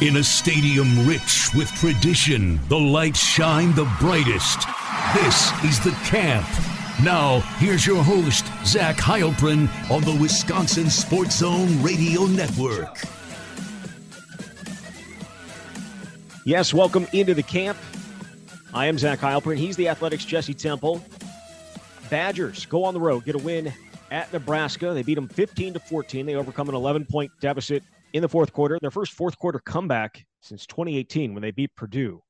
In a stadium rich with tradition, the lights shine the brightest. This is The Camp. Now, here's your host, Zach Heilprin, on the Wisconsin SportsZone Radio Network. Yes, welcome into The Camp. I am Zach Heilprin. He's the Athletics' Jesse Temple. Badgers go on the road, get a win at Nebraska. They beat them 15-14. They overcome an 11-point deficit in the fourth quarter, their first fourth quarter comeback since 2018 when they beat Purdue.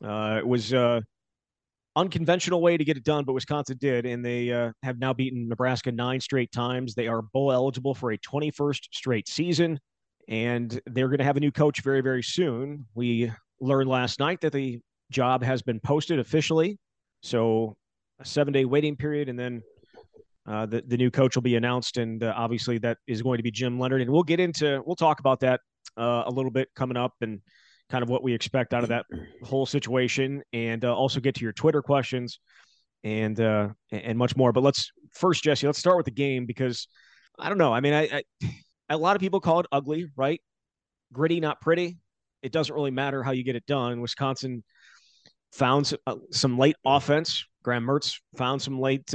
It was unconventional way to get it done, but Wisconsin did, and they have now beaten Nebraska 9 straight times. They are bowl eligible for a 21st straight season, and they're going to have a new coach very, very soon. We learned last night that the job has been posted officially, so a 7-day waiting period, and then the new coach will be announced, and obviously that is going to be Jim Leonhard. And we'll talk about that a little bit coming up and kind of what we expect out of that whole situation, and also get to your Twitter questions and much more. But let's first, Jesse, let's start with the game, because I don't know. I mean, I a lot of people call it ugly, right? Gritty, not pretty. It doesn't really matter how you get it done. Wisconsin found some late offense. Graham Mertz found some late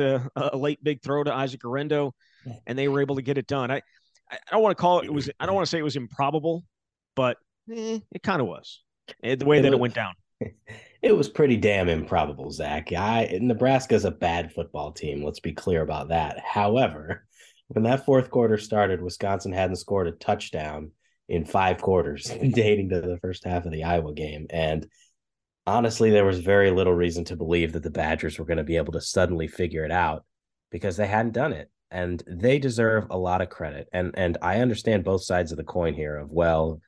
big throw to Isaac Guerendo, and they were able to get it done. I don't want to call it, I don't want to say it was improbable, but it kind of was. The way that it went down, it was pretty damn improbable, Zach. Nebraska's a bad football team. Let's be clear about that. However, when that fourth quarter started, Wisconsin hadn't scored a touchdown in 5 quarters, dating to the first half of the Iowa game, and honestly, there was very little reason to believe that the Badgers were going to be able to suddenly figure it out, because they hadn't done it, and they deserve a lot of credit. And I understand both sides of the coin here of, well,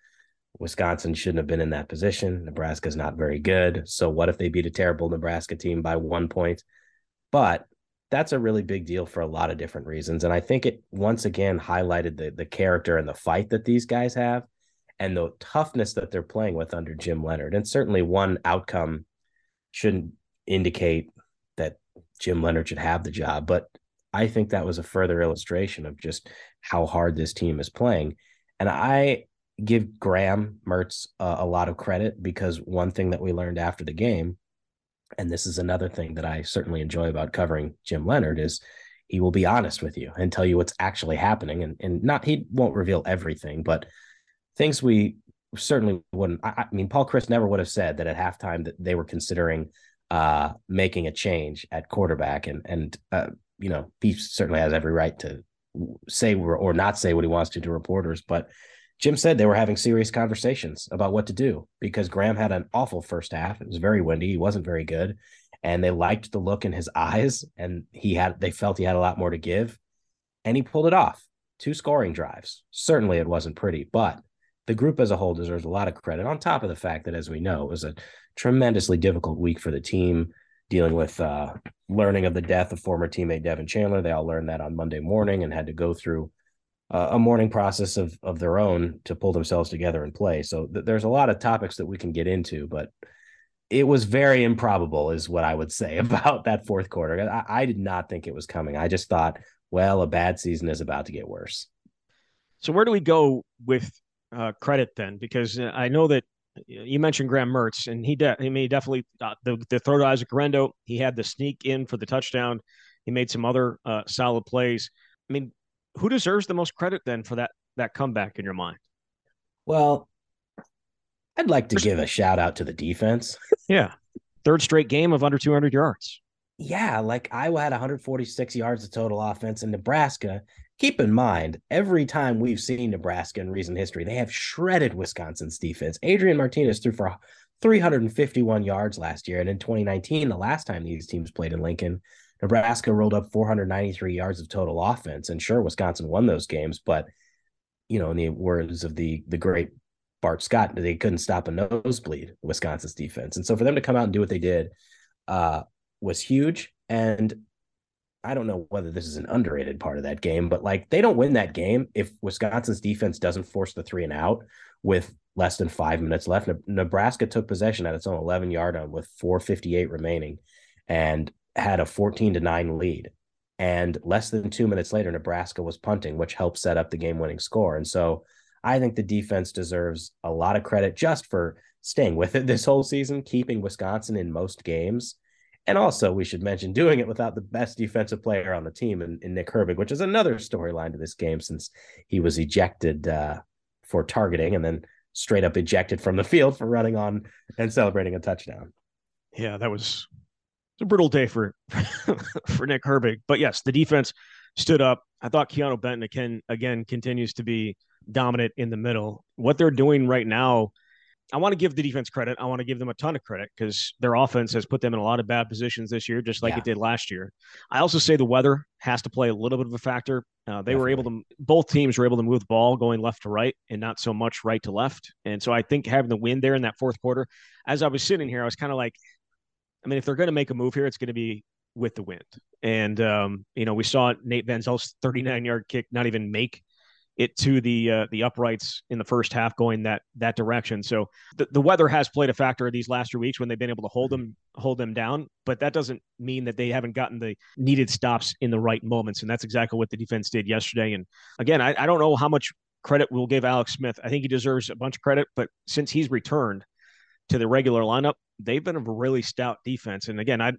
Wisconsin shouldn't have been in that position. Nebraska's not very good. So what if they beat a terrible Nebraska team by 1 point? But that's a really big deal for a lot of different reasons. And I think it once again highlighted the character and the fight that these guys have, and the toughness that they're playing with under Jim Leonhard. And certainly one outcome shouldn't indicate that Jim Leonhard should have the job, but I think that was a further illustration of just how hard this team is playing. And I give Graham Mertz a lot of credit, because one thing that we learned after the game, and this is another thing that I certainly enjoy about covering Jim Leonhard, is he will be honest with you and tell you what's actually happening. And he won't reveal everything, but things we certainly wouldn't. I mean, Paul Chryst never would have said that at halftime that they were considering making a change at quarterback. And you know, he certainly has every right to say or not say what he wants to reporters. But Jim said they were having serious conversations about what to do, because Graham had an awful first half. It was very windy. He wasn't very good. And they liked the look in his eyes. And they felt he had a lot more to give. And he pulled it off. 2 scoring drives. Certainly it wasn't pretty, but the group as a whole deserves a lot of credit, on top of the fact that, as we know, it was a tremendously difficult week for the team, dealing with learning of the death of former teammate Devin Chandler. They all learned that on Monday morning and had to go through a mourning process of their own to pull themselves together and play. So there's a lot of topics that we can get into, but it was very improbable is what I would say about that fourth quarter. I did not think it was coming. I just thought, well, a bad season is about to get worse. So where do we go with credit then, because I know that you mentioned Graham Mertz, and he definitely the throw to Isaac Guerendo. He had the sneak in for the touchdown. He made some other solid plays. I mean, who deserves the most credit then for that comeback in your mind? Well, I'd like to give a shout out to the defense. Yeah, 3rd straight game of under 200 yards. Yeah, like Iowa had 146 yards of total offense, in Nebraska. Keep in mind, every time we've seen Nebraska in recent history, they have shredded Wisconsin's defense. Adrian Martinez threw for 351 yards last year, and in 2019, the last time these teams played in Lincoln, Nebraska rolled up 493 yards of total offense. And sure, Wisconsin won those games, but, you know, in the words of the great Bart Scott, they couldn't stop a nosebleed, Wisconsin's defense. And so for them to come out and do what they did was huge. And I don't know whether this is an underrated part of that game, but like, they don't win that game if Wisconsin's defense doesn't force the 3-and-out with less than 5 minutes left. Nebraska took possession at its own 11-yard line with 4:58 remaining and had a 14-9 lead. And less than 2 minutes later, Nebraska was punting, which helped set up the game-winning score. And so I think the defense deserves a lot of credit just for staying with it this whole season, keeping Wisconsin in most games. And also, we should mention doing it without the best defensive player on the team in Nick Herbig, which is another storyline to this game since he was ejected for targeting and then straight up ejected from the field for running on and celebrating a touchdown. Yeah, that was a brutal day for Nick Herbig. But yes, the defense stood up. I thought Keanu Benton again continues to be dominant in the middle. What they're doing right now, I want to give the defense credit. I want to give them a ton of credit because their offense has put them in a lot of bad positions this year, just like it did last year. I also say the weather has to play a little bit of a factor. They were able to, both teams were able to move the ball going left to right and not so much right to left. And so I think having the win there in that fourth quarter, as I was sitting here, I was kind of like, I mean, if they're going to make a move here, it's going to be with the wind. And, you know, we saw Nate Van Zelt's 39-yard kick not even make it to the uprights in the first half going that direction. So the weather has played a factor these last 2 weeks when they've been able to hold them down, but that doesn't mean that they haven't gotten the needed stops in the right moments. And that's exactly what the defense did yesterday. And again, I don't know how much credit we'll give Alex Smith. I think he deserves a bunch of credit, but since he's returned to the regular lineup, they've been a really stout defense. And again, I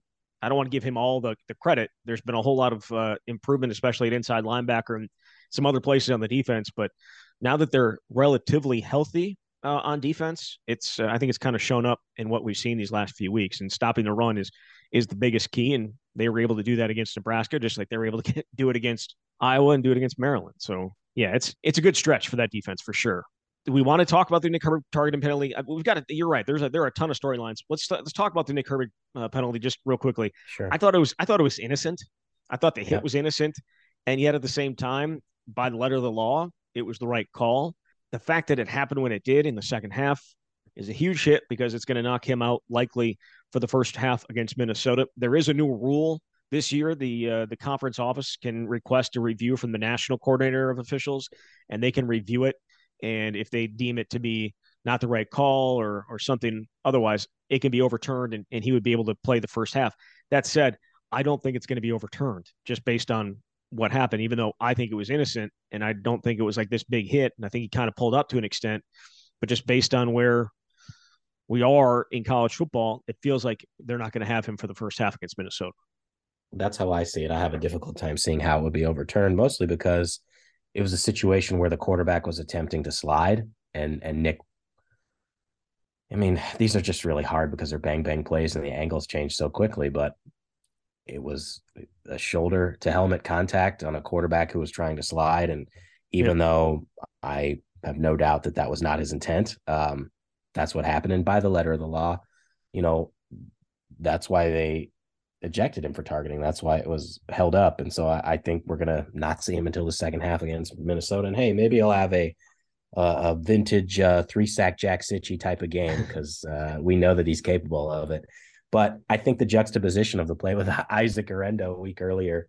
don't want to give him all the credit. There's been a whole lot of improvement, especially at inside linebacker and some other places on the defense. But now that they're relatively healthy on defense, it's I think it's kind of shown up in what we've seen these last few weeks. And stopping the run is the biggest key. And they were able to do that against Nebraska, just like they were able to do it against Iowa and do it against Maryland. So, yeah, it's a good stretch for that defense for sure. We want to talk about the Nick Herbig targeting penalty. We've got it. You're right. There are a ton of storylines. Let's talk about the Nick Herbig penalty just real quickly. Sure. I thought it was innocent. I thought the hit was innocent, and yet at the same time, by the letter of the law, it was the right call. The fact that it happened when it did in the second half is a huge hit because it's going to knock him out likely for the first half against Minnesota. There is a new rule this year. The conference office can request a review from the national coordinator of officials, and they can review it. And if they deem it to be not the right call or something otherwise, it can be overturned and he would be able to play the first half. That said, I don't think it's going to be overturned just based on what happened, even though I think it was innocent and I don't think it was like this big hit. And I think he kind of pulled up to an extent, but just based on where we are in college football, it feels like they're not going to have him for the first half against Minnesota. That's how I see it. I have a difficult time seeing how it would be overturned, mostly because it was a situation where the quarterback was attempting to slide and Nick, I mean, these are just really hard because they're bang, bang plays and the angles change so quickly, but it was a shoulder to helmet contact on a quarterback who was trying to slide. And even though I have no doubt that that was not his intent, that's what happened. And by the letter of the law, you know, that's why they ejected him for targeting. That's why it was held up. And so I think we're going to not see him until the second half against Minnesota. And hey, maybe he'll have a vintage three-sack Jack Sitchy type of game because we know that he's capable of it. But I think the juxtaposition of the play with Isaac Guerendo a week earlier,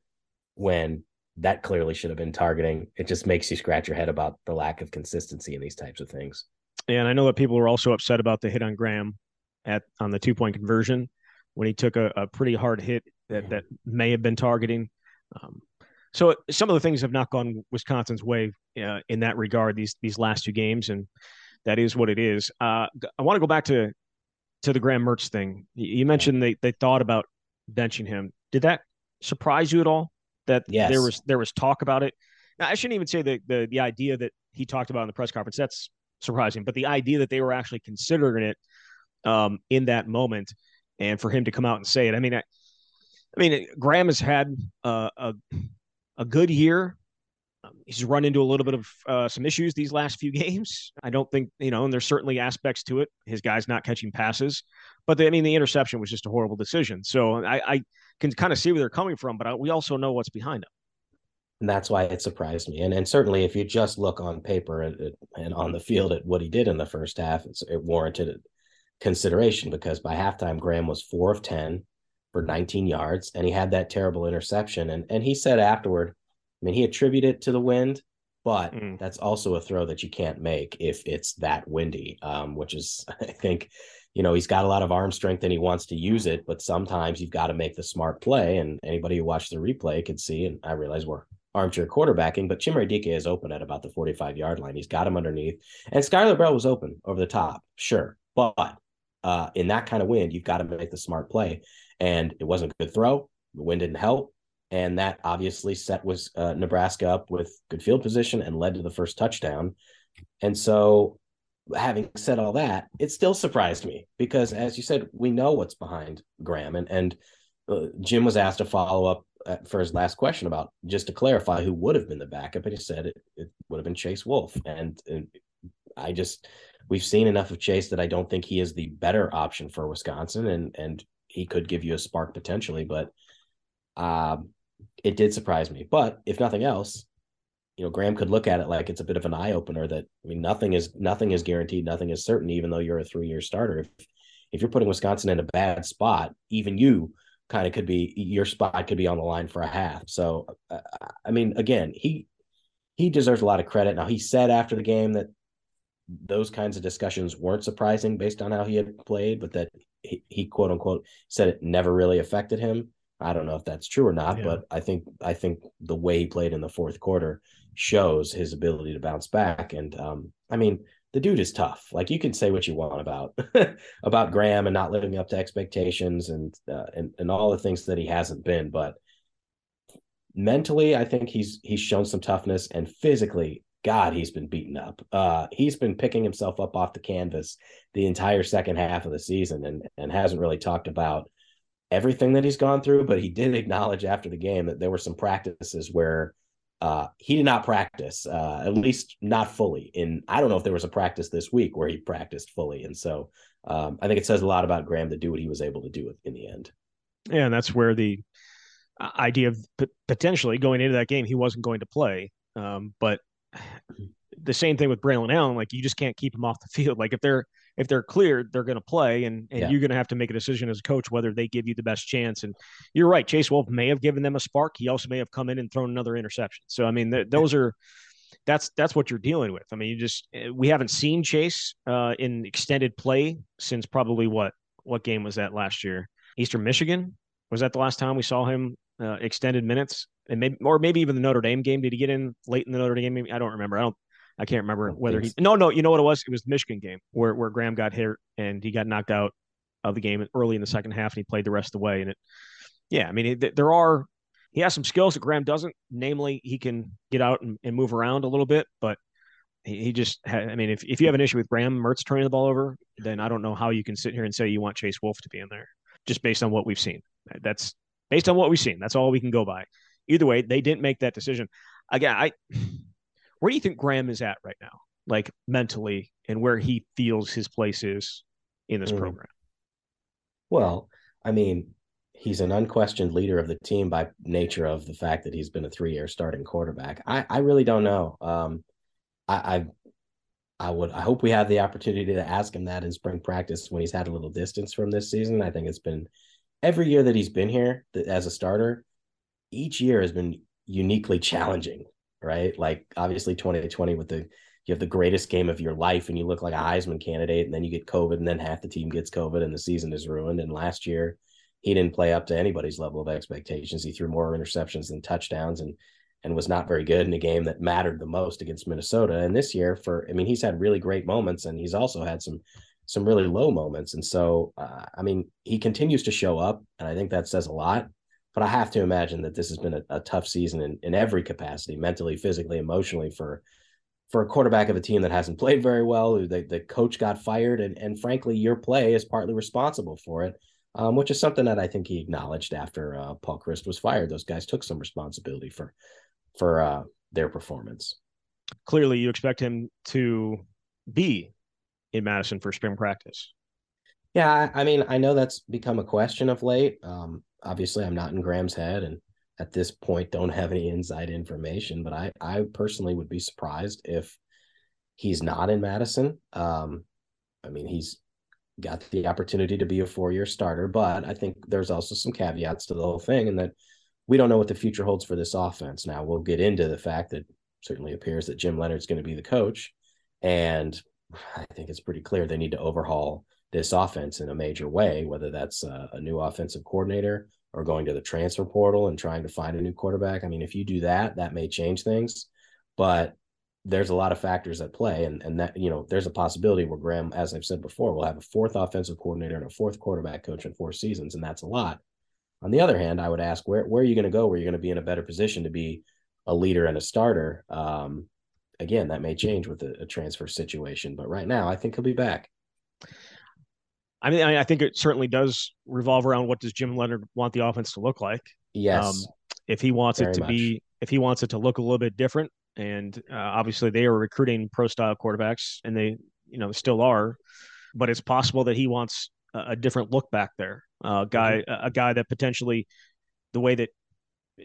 when that clearly should have been targeting, it just makes you scratch your head about the lack of consistency in these types of things. And I know that people were also upset about the hit on Graham on the two-point conversion, when he took a pretty hard hit that may have been targeting. So some of the things have not gone Wisconsin's way in that regard these last two games, and that is what it is. I want to go back to the Graham Mertz thing. You mentioned they thought about benching him. Did that surprise you at all that there was talk about it? Now, I shouldn't even say the idea that he talked about in the press conference. That's surprising. But the idea that they were actually considering it in that moment – and for him to come out and say it, I mean, Graham has had a good year. He's run into a little bit of some issues these last few games. I don't think, you know, and there's certainly aspects to it. His guy's not catching passes, but the interception was just a horrible decision. So I can kind of see where they're coming from, but we also know what's behind them. And that's why it surprised me. And certainly if you just look on paper and on the field at what he did in the first half, it warranted it. Consideration because by halftime Graham was 4 of 10 for 19 yards and he had that terrible interception and he said afterward, I mean, he attributed it to the wind, but that's also a throw that you can't make if it's that windy, which is, I think, you know, he's got a lot of arm strength and he wants to use it, but sometimes you've got to make the smart play, and anybody who watched the replay could see, and I realize we're armchair quarterbacking, but Chimere Dike is open at about the 45-yard line. He's got him underneath. And Skylar Burrell was open over the top, sure. But in that kind of wind, you've got to make the smart play. And it wasn't a good throw. The wind didn't help. And that obviously set Nebraska up with good field position and led to the first touchdown. And so having said all that, it still surprised me because, as you said, we know what's behind Graham. And Jim was asked to follow up for his last question about just to clarify who would have been the backup. And he said it would have been Chase Wolf. And we've seen enough of Chase that I don't think he is the better option for Wisconsin. And he could give you a spark potentially, but it did surprise me. But if nothing else, Graham could look at it like it's a bit of an eye opener that, nothing is guaranteed. Nothing is certain, even though you're a 3-year starter. If you're putting Wisconsin in a bad spot, even you kind of could be, your spot could be on the line for a half. So, again, he deserves a lot of credit. Now, he said after the game that those kinds of discussions weren't surprising based on how he had played, but that he quote unquote said it never really affected him. I don't know if that's true or not, but I think the way he played in the fourth quarter shows his ability to bounce back. And the dude is tough. Like, you can say what you want about Graham and not living up to expectations and all the things that he hasn't been, but mentally, I think he's shown some toughness, and physically, God, he's been beaten up. He's been picking himself up off the canvas the entire second half of the season and hasn't really talked about everything that he's gone through, but he did acknowledge after the game that there were some practices where he did not practice, at least not fully. And I don't know if there was a practice this week where he practiced fully. And so I think it says a lot about Graham to do what he was able to do in the end. Yeah, and that's where the idea of potentially going into that game, he wasn't going to play, but the same thing with Braylon Allen. Like, you just can't keep him off the field. Like, if they're cleared, they're going to play, and you're going to have to make a decision as a coach whether they give you the best chance. And you're right, Chase Wolf may have given them a spark. He also may have come in and thrown another interception. So that's what you're dealing with. We haven't seen Chase in extended play since probably what game was that last year? Eastern Michigan, was that the last time we saw him extended minutes? And maybe even the Notre Dame game. Did he get in late in the Notre Dame game? I don't remember. I can't remember whether he. No. You know what it was? It was the Michigan game where Graham got hit and he got knocked out of the game early in the second half, and he played the rest of the way. And he has some skills that Graham doesn't. Namely, he can get out and move around a little bit, but he just had, if you have an issue with Graham Mertz turning the ball over, then I don't know how you can sit here and say you want Chase Wolf to be in there just based on what we've seen. That's all we can go by. Either way, they didn't make that decision. Again, where do you think Graham is at right now, like mentally, and where he feels his place is in this program? Well, he's an unquestioned leader of the team by nature of the fact that he's been a 3-year starting quarterback. I really don't know. I hope we have the opportunity to ask him that in spring practice when he's had a little distance from this season. I think it's been every year that he's been here as a starter. Each year has been uniquely challenging, right? Like, obviously 2020 you have the greatest game of your life and you look like a Heisman candidate, and then you get COVID, and then half the team gets COVID and the season is ruined. And last year he didn't play up to anybody's level of expectations. He threw more interceptions than touchdowns and was not very good in a game that mattered the most against Minnesota. And this year he's had really great moments, and he's also had some really low moments. And so, he continues to show up, and I think that says a lot. But I have to imagine that this has been a tough season in every capacity, mentally, physically, emotionally, for a quarterback of a team that hasn't played very well. The coach got fired, and frankly, your play is partly responsible for it, which is something that I think he acknowledged after Paul Chryst was fired. Those guys took some responsibility for their performance. Clearly, you expect him to be in Madison for spring practice. Yeah, I know that's become a question of late. Obviously, I'm not in Graham's head, and at this point don't have any inside information, but I personally would be surprised if he's not in Madison. He's got the opportunity to be a 4-year starter, but I think there's also some caveats to the whole thing, and that we don't know what the future holds for this offense. Now, we'll get into the fact that it certainly appears that Jim Leonhard's going to be the coach, and I think it's pretty clear they need to overhaul this offense in a major way, whether that's a new offensive coordinator or going to the transfer portal and trying to find a new quarterback. I mean, if you do that, that may change things, but there's a lot of factors at play. And that, you know, there's a possibility where Graham, as I've said before, will have a fourth offensive coordinator and a fourth quarterback coach in 4 seasons. And that's a lot. On the other hand, I would ask where are you going to go? Where you're going to be in a better position to be a leader and a starter. Again, that may change with a transfer situation, but right now I think he'll be back. I mean, I think it certainly does revolve around what does Jim Leonhard want the offense to look like? Yes. If he wants it to be, if he wants it to look a little bit different, and obviously they are recruiting pro style quarterbacks and they, you know, still are, but it's possible that he wants a different look back there. A guy that potentially the way that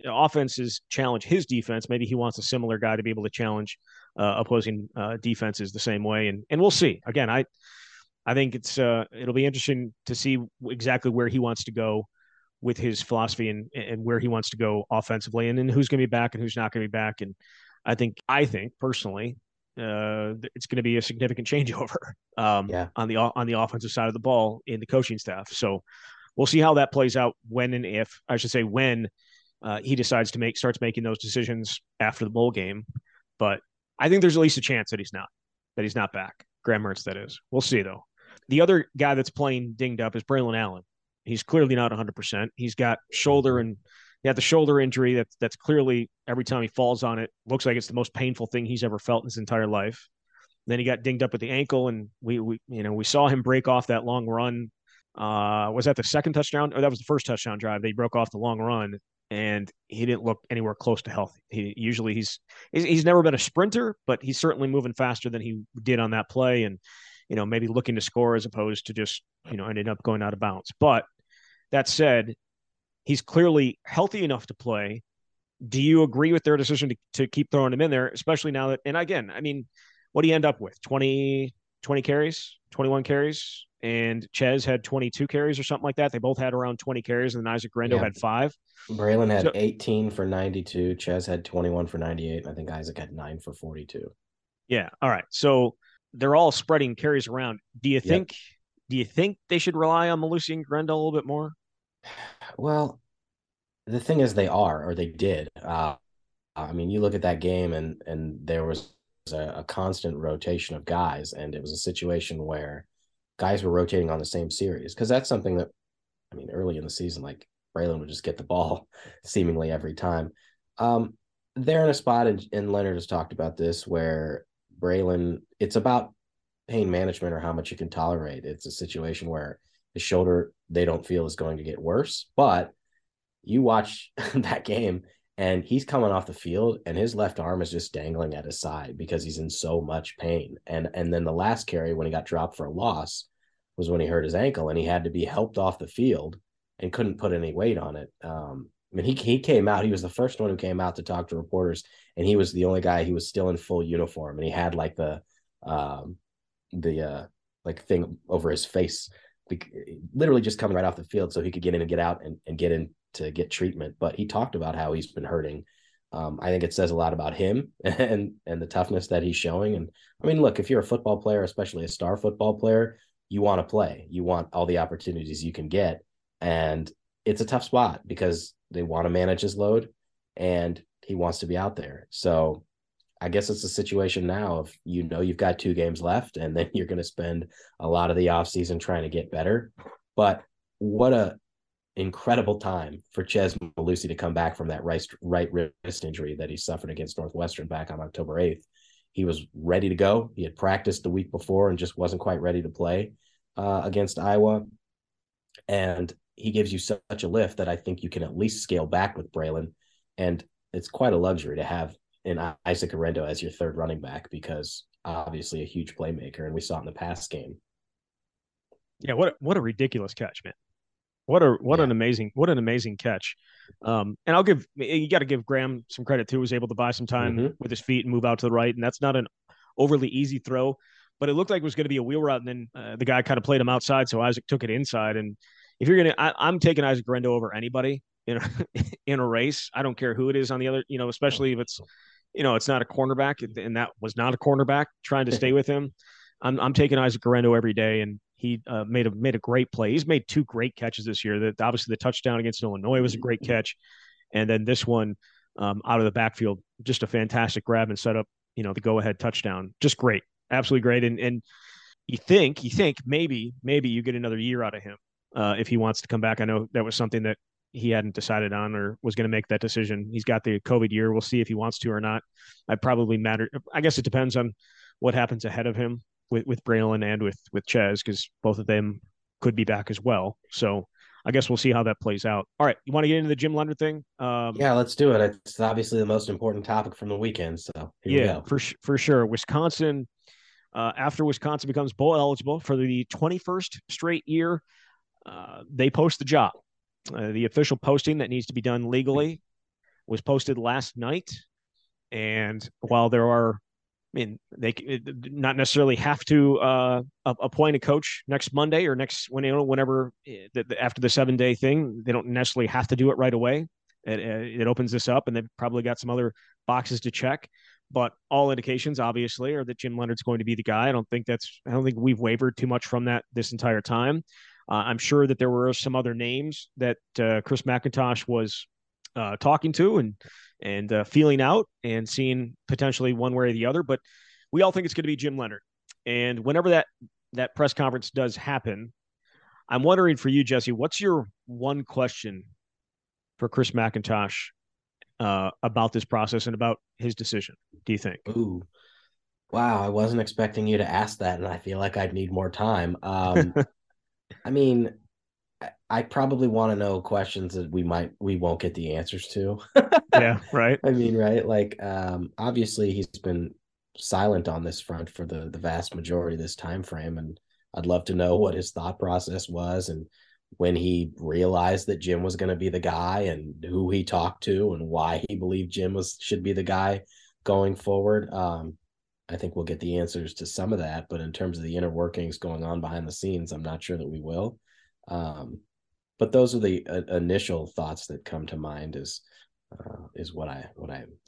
offenses challenge his defense, maybe he wants a similar guy to be able to challenge opposing defenses the same way. And we'll see. Again, I think it's it'll be interesting to see exactly where he wants to go with his philosophy and where he wants to go offensively, and then who's going to be back and who's not going to be back. And I think personally, it's going to be a significant changeover on the offensive side of the ball in the coaching staff. So we'll see how that plays out when he decides to start making those decisions after the bowl game. But I think there's at least a chance that he's not back. Graham Mertz, that is. We'll see though. The other guy that's playing dinged up is Braylon Allen. He's clearly not 100%. He's got the shoulder injury that's clearly every time he falls on it, looks like it's the most painful thing he's ever felt in his entire life. Then he got dinged up at the ankle, and we saw him break off that long run. Was that the second touchdown? Or that was the first touchdown drive. They broke off the long run. And he didn't look anywhere close to healthy. He's never been a sprinter, but he's certainly moving faster than he did on that play, and maybe looking to score as opposed to just ended up going out of bounds. But that said, he's clearly healthy enough to play. Do you agree with their decision to keep throwing him in there, especially now that? And again, I mean, what do you end up with? 20 carries, 21 carries, and Chez had 22 carries or something like that. They both had around 20 carries, and then Isaac Guerendo had 5. Braylon had 18 for 92. Chez had 21 for 98. And I think Isaac had 9 for 42. Yeah. All right. So they're all spreading carries around. Do you think they should rely on Mellusi and Guerendo a little bit more? Well, the thing is they did. I mean, you look at that game and there was a constant rotation of guys, and it was a situation where guys were rotating on the same series, because that's something that, I mean, early in the season, like Braylon would just get the ball seemingly every time. They're in a spot, and Leonhard has talked about this, where Braylon, it's about pain management or how much you can tolerate. It's a situation where the shoulder they don't feel is going to get worse, but you watch that game and he's coming off the field and his left arm is just dangling at his side because he's in so much pain. And then the last carry, when he got dropped for a loss, was when he hurt his ankle and he had to be helped off the field and couldn't put any weight on it. I mean, he came out, he was the first one who came out to talk to reporters, and he was the only guy, he was still in full uniform, and he had like the thing over his face, literally just coming right off the field so he could get in and get out and get in to get treatment. But he talked about how he's been hurting. I think it says a lot about him and the toughness that he's showing. And I mean, look, if you're a football player, especially a star football player, you want to play, you want all the opportunities you can get. And it's a tough spot because they want to manage his load and he wants to be out there. So I guess it's a situation now of, you've got 2 games left, and then you're going to spend a lot of the offseason trying to get better. But what a incredible time for Chez Mellusi to come back from that right wrist injury that he suffered against Northwestern back on October 8th. He was ready to go. He had practiced the week before and just wasn't quite ready to play against Iowa. And he gives you such a lift that I think you can at least scale back with Braylon. And it's quite a luxury to have in Isaac Guerendo as your third running back, because obviously a huge playmaker, and we saw it in the past game. Yeah, what a ridiculous catch, man. What an amazing catch. And you got to give Graham some credit too. He was able to buy some time with his feet and move out to the right. And that's not an overly easy throw, but it looked like it was going to be a wheel route. And then the guy kind of played him outside. So Isaac took it inside. And if you're going to, I'm taking Isaac Guerendo over anybody in a race. I don't care who it is on the other, especially if it's, it's not a cornerback, and that was not a cornerback trying to stay with him. I'm taking Isaac Guerendo every day. And He made a great play. He's made two great catches this year. That obviously the touchdown against Illinois was a great catch, and then this one out of the backfield, just a fantastic grab and set up, the go-ahead touchdown. Just great, absolutely great. And you think maybe you get another year out of him if he wants to come back. I know that was something that he hadn't decided on or was going to make that decision. He's got the COVID year. We'll see if he wants to or not. I guess it depends on what happens ahead of him with Braylon and with Chez, because both of them could be back as well. So I guess we'll see how that plays out. All right. You want to get into the Jim Leonhard thing? Yeah, let's do it. It's obviously the most important topic from the weekend. So here we go. For sure. Wisconsin, after Wisconsin becomes bowl eligible for the 21st straight year, they post the job. The official posting that needs to be done legally was posted last night. And while there are, they not necessarily have to appoint a coach next Monday or whenever after the 7-day thing, they don't necessarily have to do it right away. It opens this up, and they've probably got some other boxes to check. But all indications, obviously, are that Jim Leonhard's going to be the guy. I don't think we've wavered too much from that this entire time. I'm sure that there were some other names that Chris McIntosh was talking to and feeling out and seeing potentially one way or the other. But we all think it's going to be Jim Leonhard. And whenever that press conference does happen, I'm wondering for you, Jesse, what's your one question for Chris McIntosh about this process and about his decision, do you think? Ooh. Wow, I wasn't expecting you to ask that, and I feel like I'd need more time. I probably want to know questions that we won't get the answers to. Yeah, right. Right. Obviously he's been silent on this front for the vast majority of this time frame, and I'd love to know what his thought process was and when he realized that Jim was going to be the guy and who he talked to and why he believed Jim should be the guy going forward. I think we'll get the answers to some of that, but in terms of the inner workings going on behind the scenes, I'm not sure that we will. But those are the initial thoughts that come to mind is what I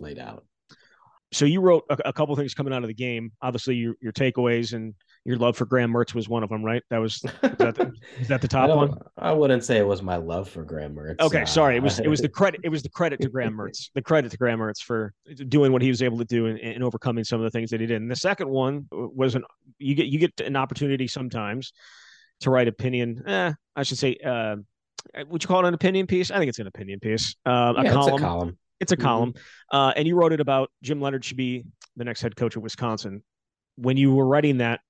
laid out. So you wrote a couple things coming out of the game. Obviously your takeaways and your love for Graham Mertz was one of them, right? Is that the top one? I wouldn't say it was my love for Graham Mertz. Okay. Sorry. It was the credit. It was the credit to Graham Mertz, for doing what he was able to do and overcoming some of the things that he did. And the second one was you get an opportunity sometimes to write opinion. I should say, would you call it an opinion piece? I think it's an opinion piece. It's a column. It's a column. And you wrote it about Jim Leonhard should be the next head coach of Wisconsin. When you were writing that,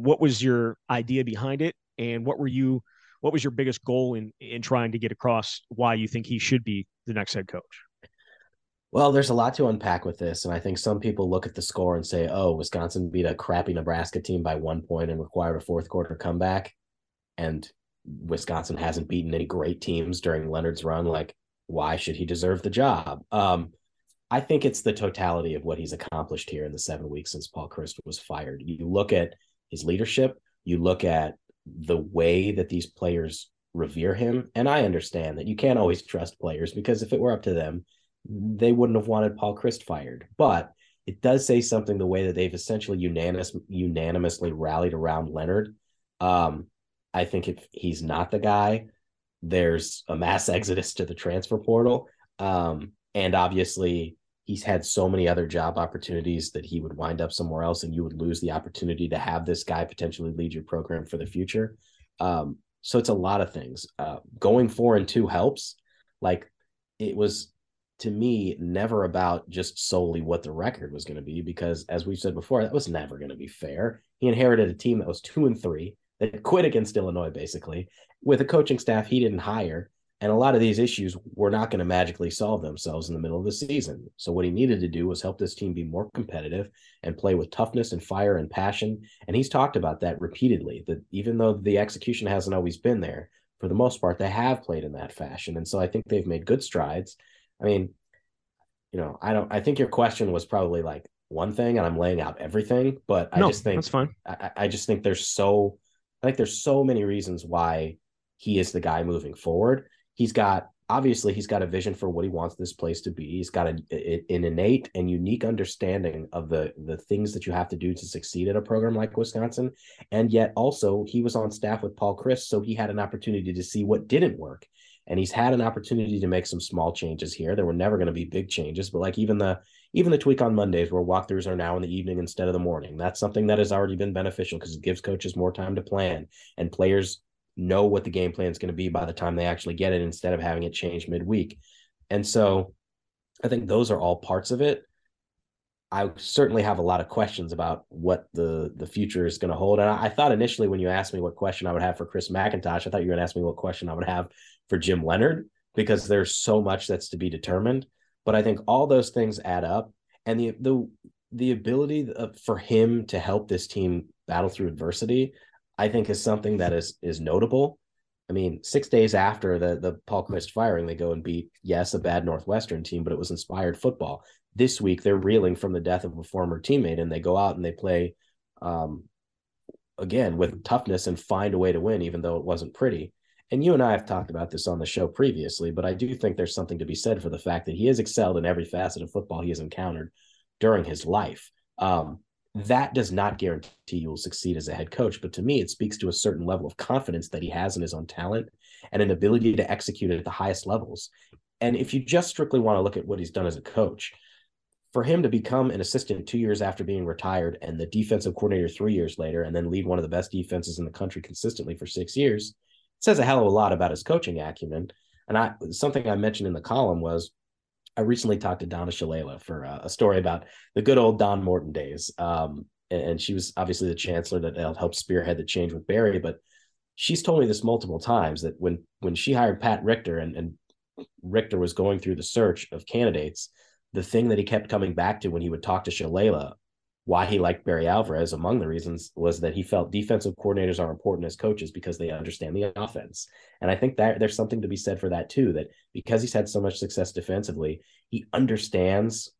what was your idea behind it? And what was your biggest goal in trying to get across why you think he should be the next head coach? Well, there's a lot to unpack with this. And I think some people look at the score and say, oh, Wisconsin beat a crappy Nebraska team by 1 point and required a fourth quarter comeback. And Wisconsin hasn't beaten any great teams during Leonhard's run. Why should he deserve the job? I think it's the totality of what he's accomplished here in the 7 weeks since Paul Chryst was fired. You look at his leadership, you look at the way that these players revere him. And I understand that you can't always trust players, because if it were up to them, they wouldn't have wanted Paul Chryst fired. But it does say something the way that they've essentially unanimously rallied around Leonhard. I think if he's not the guy, there's a mass exodus to the transfer portal. And obviously he's had so many other job opportunities that he would wind up somewhere else, and you would lose the opportunity to have this guy potentially lead your program for the future. So it's a lot of things. Going 4-2 helps. It was, to me, never about just solely what the record was going to be, because as we've said before, that was never going to be fair. He inherited a team that was 2-3. They quit against Illinois, basically, with a coaching staff he didn't hire. And a lot of these issues were not going to magically solve themselves in the middle of the season. So what he needed to do was help this team be more competitive and play with toughness and fire and passion. And he's talked about that repeatedly, that even though the execution hasn't always been there, for the most part, they have played in that fashion. And so I think they've made good strides. I think your question was probably one thing, and I'm laying out everything, but that's fine. I just think there's so many reasons why he is the guy moving forward. He's got obviously he's got a vision for what he wants this place to be. He's got an innate and unique understanding of the things that you have to do to succeed at a program like Wisconsin. And yet also he was on staff with Paul Chryst, so he had an opportunity to see what didn't work. And he's had an opportunity to make some small changes here. There were never going to be big changes, but like even the tweak on Mondays where walkthroughs are now in the evening instead of the morning, that's something that has already been beneficial because it gives coaches more time to plan and players know what the game plan is going to be by the time they actually get it instead of having it change midweek. And so I think those are all parts of it. I certainly have a lot of questions about what the future is going to hold. And I thought initially when you asked me what question I would have for Chris McIntosh, I thought you were going to ask me what question I would have for Jim Leonhard, because there's so much that's to be determined. But I think all those things add up. And the ability for him to help this team battle through adversity, I think, is something that is notable. I mean, 6 days after the Paul Chryst firing, they go and beat, yes, a bad Northwestern team, but it was inspired football. This week, they're reeling from the death of a former teammate, and they go out and they play, again, with toughness and find a way to win, even though it wasn't pretty. And you and I have talked about this on the show previously, but I do think there's something to be said for the fact that he has excelled in every facet of football he has encountered during his life. That does not guarantee you will succeed as a head coach, but to me, it speaks to a certain level of confidence that he has in his own talent and an ability to execute it at the highest levels. And if you just strictly want to look at what he's done as a coach, for him to become an assistant 2 years after being retired and the defensive coordinator 3 years later, and then lead one of the best defenses in the country consistently for 6 years, it says a hell of a lot about his coaching acumen. And something I mentioned in the column was, I recently talked to Donna Shalala for a story about the good old Don Morton days. And she was obviously the chancellor that helped spearhead the change with Barry, but she's told me this multiple times that when she hired Pat Richter and Richter was going through the search of candidates, the thing that he kept coming back to when he would talk to Shalala, why he liked Barry Alvarez, among the reasons, was that he felt defensive coordinators are important as coaches because they understand the offense. And I think that there's something to be said for that too, that because he's had so much success defensively, he understands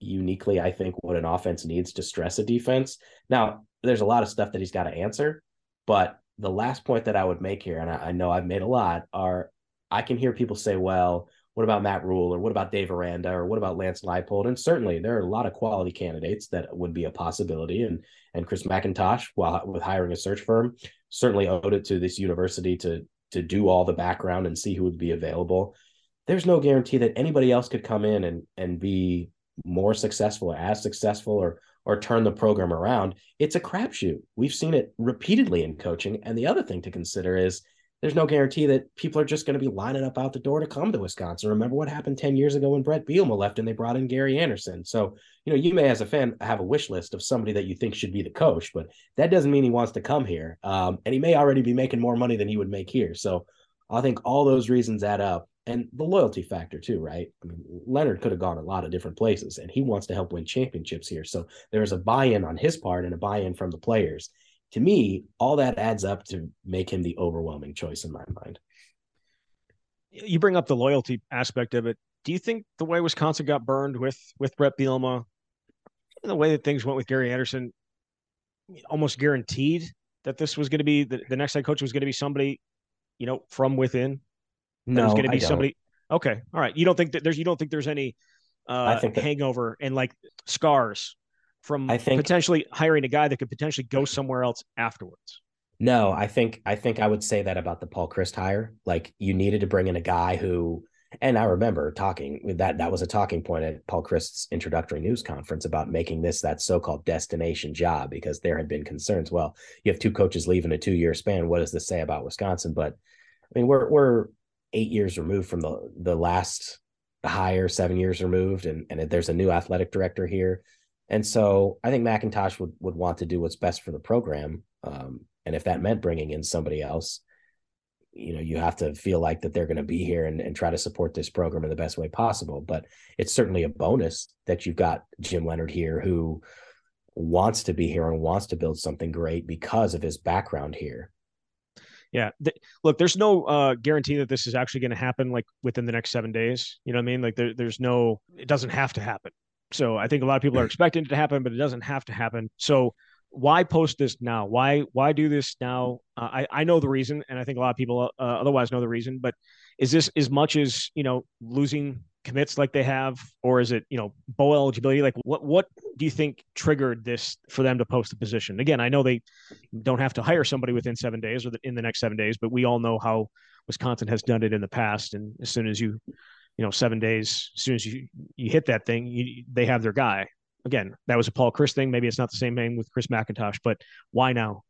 uniquely, I think, what an offense needs to stress a defense. Now, there's a lot of stuff that he's got to answer, but the last point that I would make here, and I know I've made a lot, are I can hear people say, well, what about Matt Rule, or what about Dave Aranda, or what about Lance Leipold? And certainly there are a lot of quality candidates that would be a possibility. And Chris McIntosh, with hiring a search firm, certainly owed it to this university to do all the background and see who would be available. There's no guarantee that anybody else could come in and be more successful or as successful or turn the program around. It's a crapshoot. We've seen it repeatedly in coaching. And the other thing to consider is there's no guarantee that people are just going to be lining up out the door to come to Wisconsin. Remember what happened 10 years ago when Brett Bielema left and they brought in Gary Anderson. So, you may as a fan have a wish list of somebody that you think should be the coach, but that doesn't mean he wants to come here. And he may already be making more money than he would make here. So I think all those reasons add up, and the loyalty factor too, right? I mean, Leonhard could have gone a lot of different places and he wants to help win championships here. So there's a buy-in on his part and a buy-in from the players. To me, all that adds up to make him the overwhelming choice in my mind. You bring up the loyalty aspect of it. Do you think the way Wisconsin got burned with Brett Bielema and the way that things went with Gary Anderson almost guaranteed that this was going to be the next head coach was going to be somebody, from within? No, was going to be somebody. Okay. All right. You don't think that there's any hangover and like scars from potentially hiring a guy that could potentially go somewhere else afterwards? No, I think I would say that about the Paul Chryst hire. Like, you needed to bring in a guy who, and I remember talking that was a talking point at Paul Chryst's introductory news conference about making this that so-called destination job, because there had been concerns. Well, you have two coaches leave in a 2-year span. What does this say about Wisconsin? But I mean, we're 8 years removed from the last hire, 7 years removed. And there's a new athletic director here. And so I think McIntosh would want to do what's best for the program. And if that meant bringing in somebody else, you have to feel like that they're going to be here and try to support this program in the best way possible. But it's certainly a bonus that you've got Jim Leonhard here, who wants to be here and wants to build something great because of his background here. Yeah. Look, there's no guarantee that this is actually going to happen like within the next 7 days. You know what I mean? Like it doesn't have to happen. So I think a lot of people are expecting it to happen, but it doesn't have to happen. So why post this now? Why do this now? I know the reason, and I think a lot of people otherwise know the reason, but is this as much as, you know, losing commits like they have, or is it, you know, bowl eligibility? Like what do you think triggered this for them to post the position? Again, I know they don't have to hire somebody within 7 days or in the next 7 days, but we all know how Wisconsin has done it in the past. And as soon as you know, 7 days, as soon as you hit that thing, they have their guy. Again, that was a Paul Chryst thing. Maybe it's not the same thing with Chris McIntosh, but why now?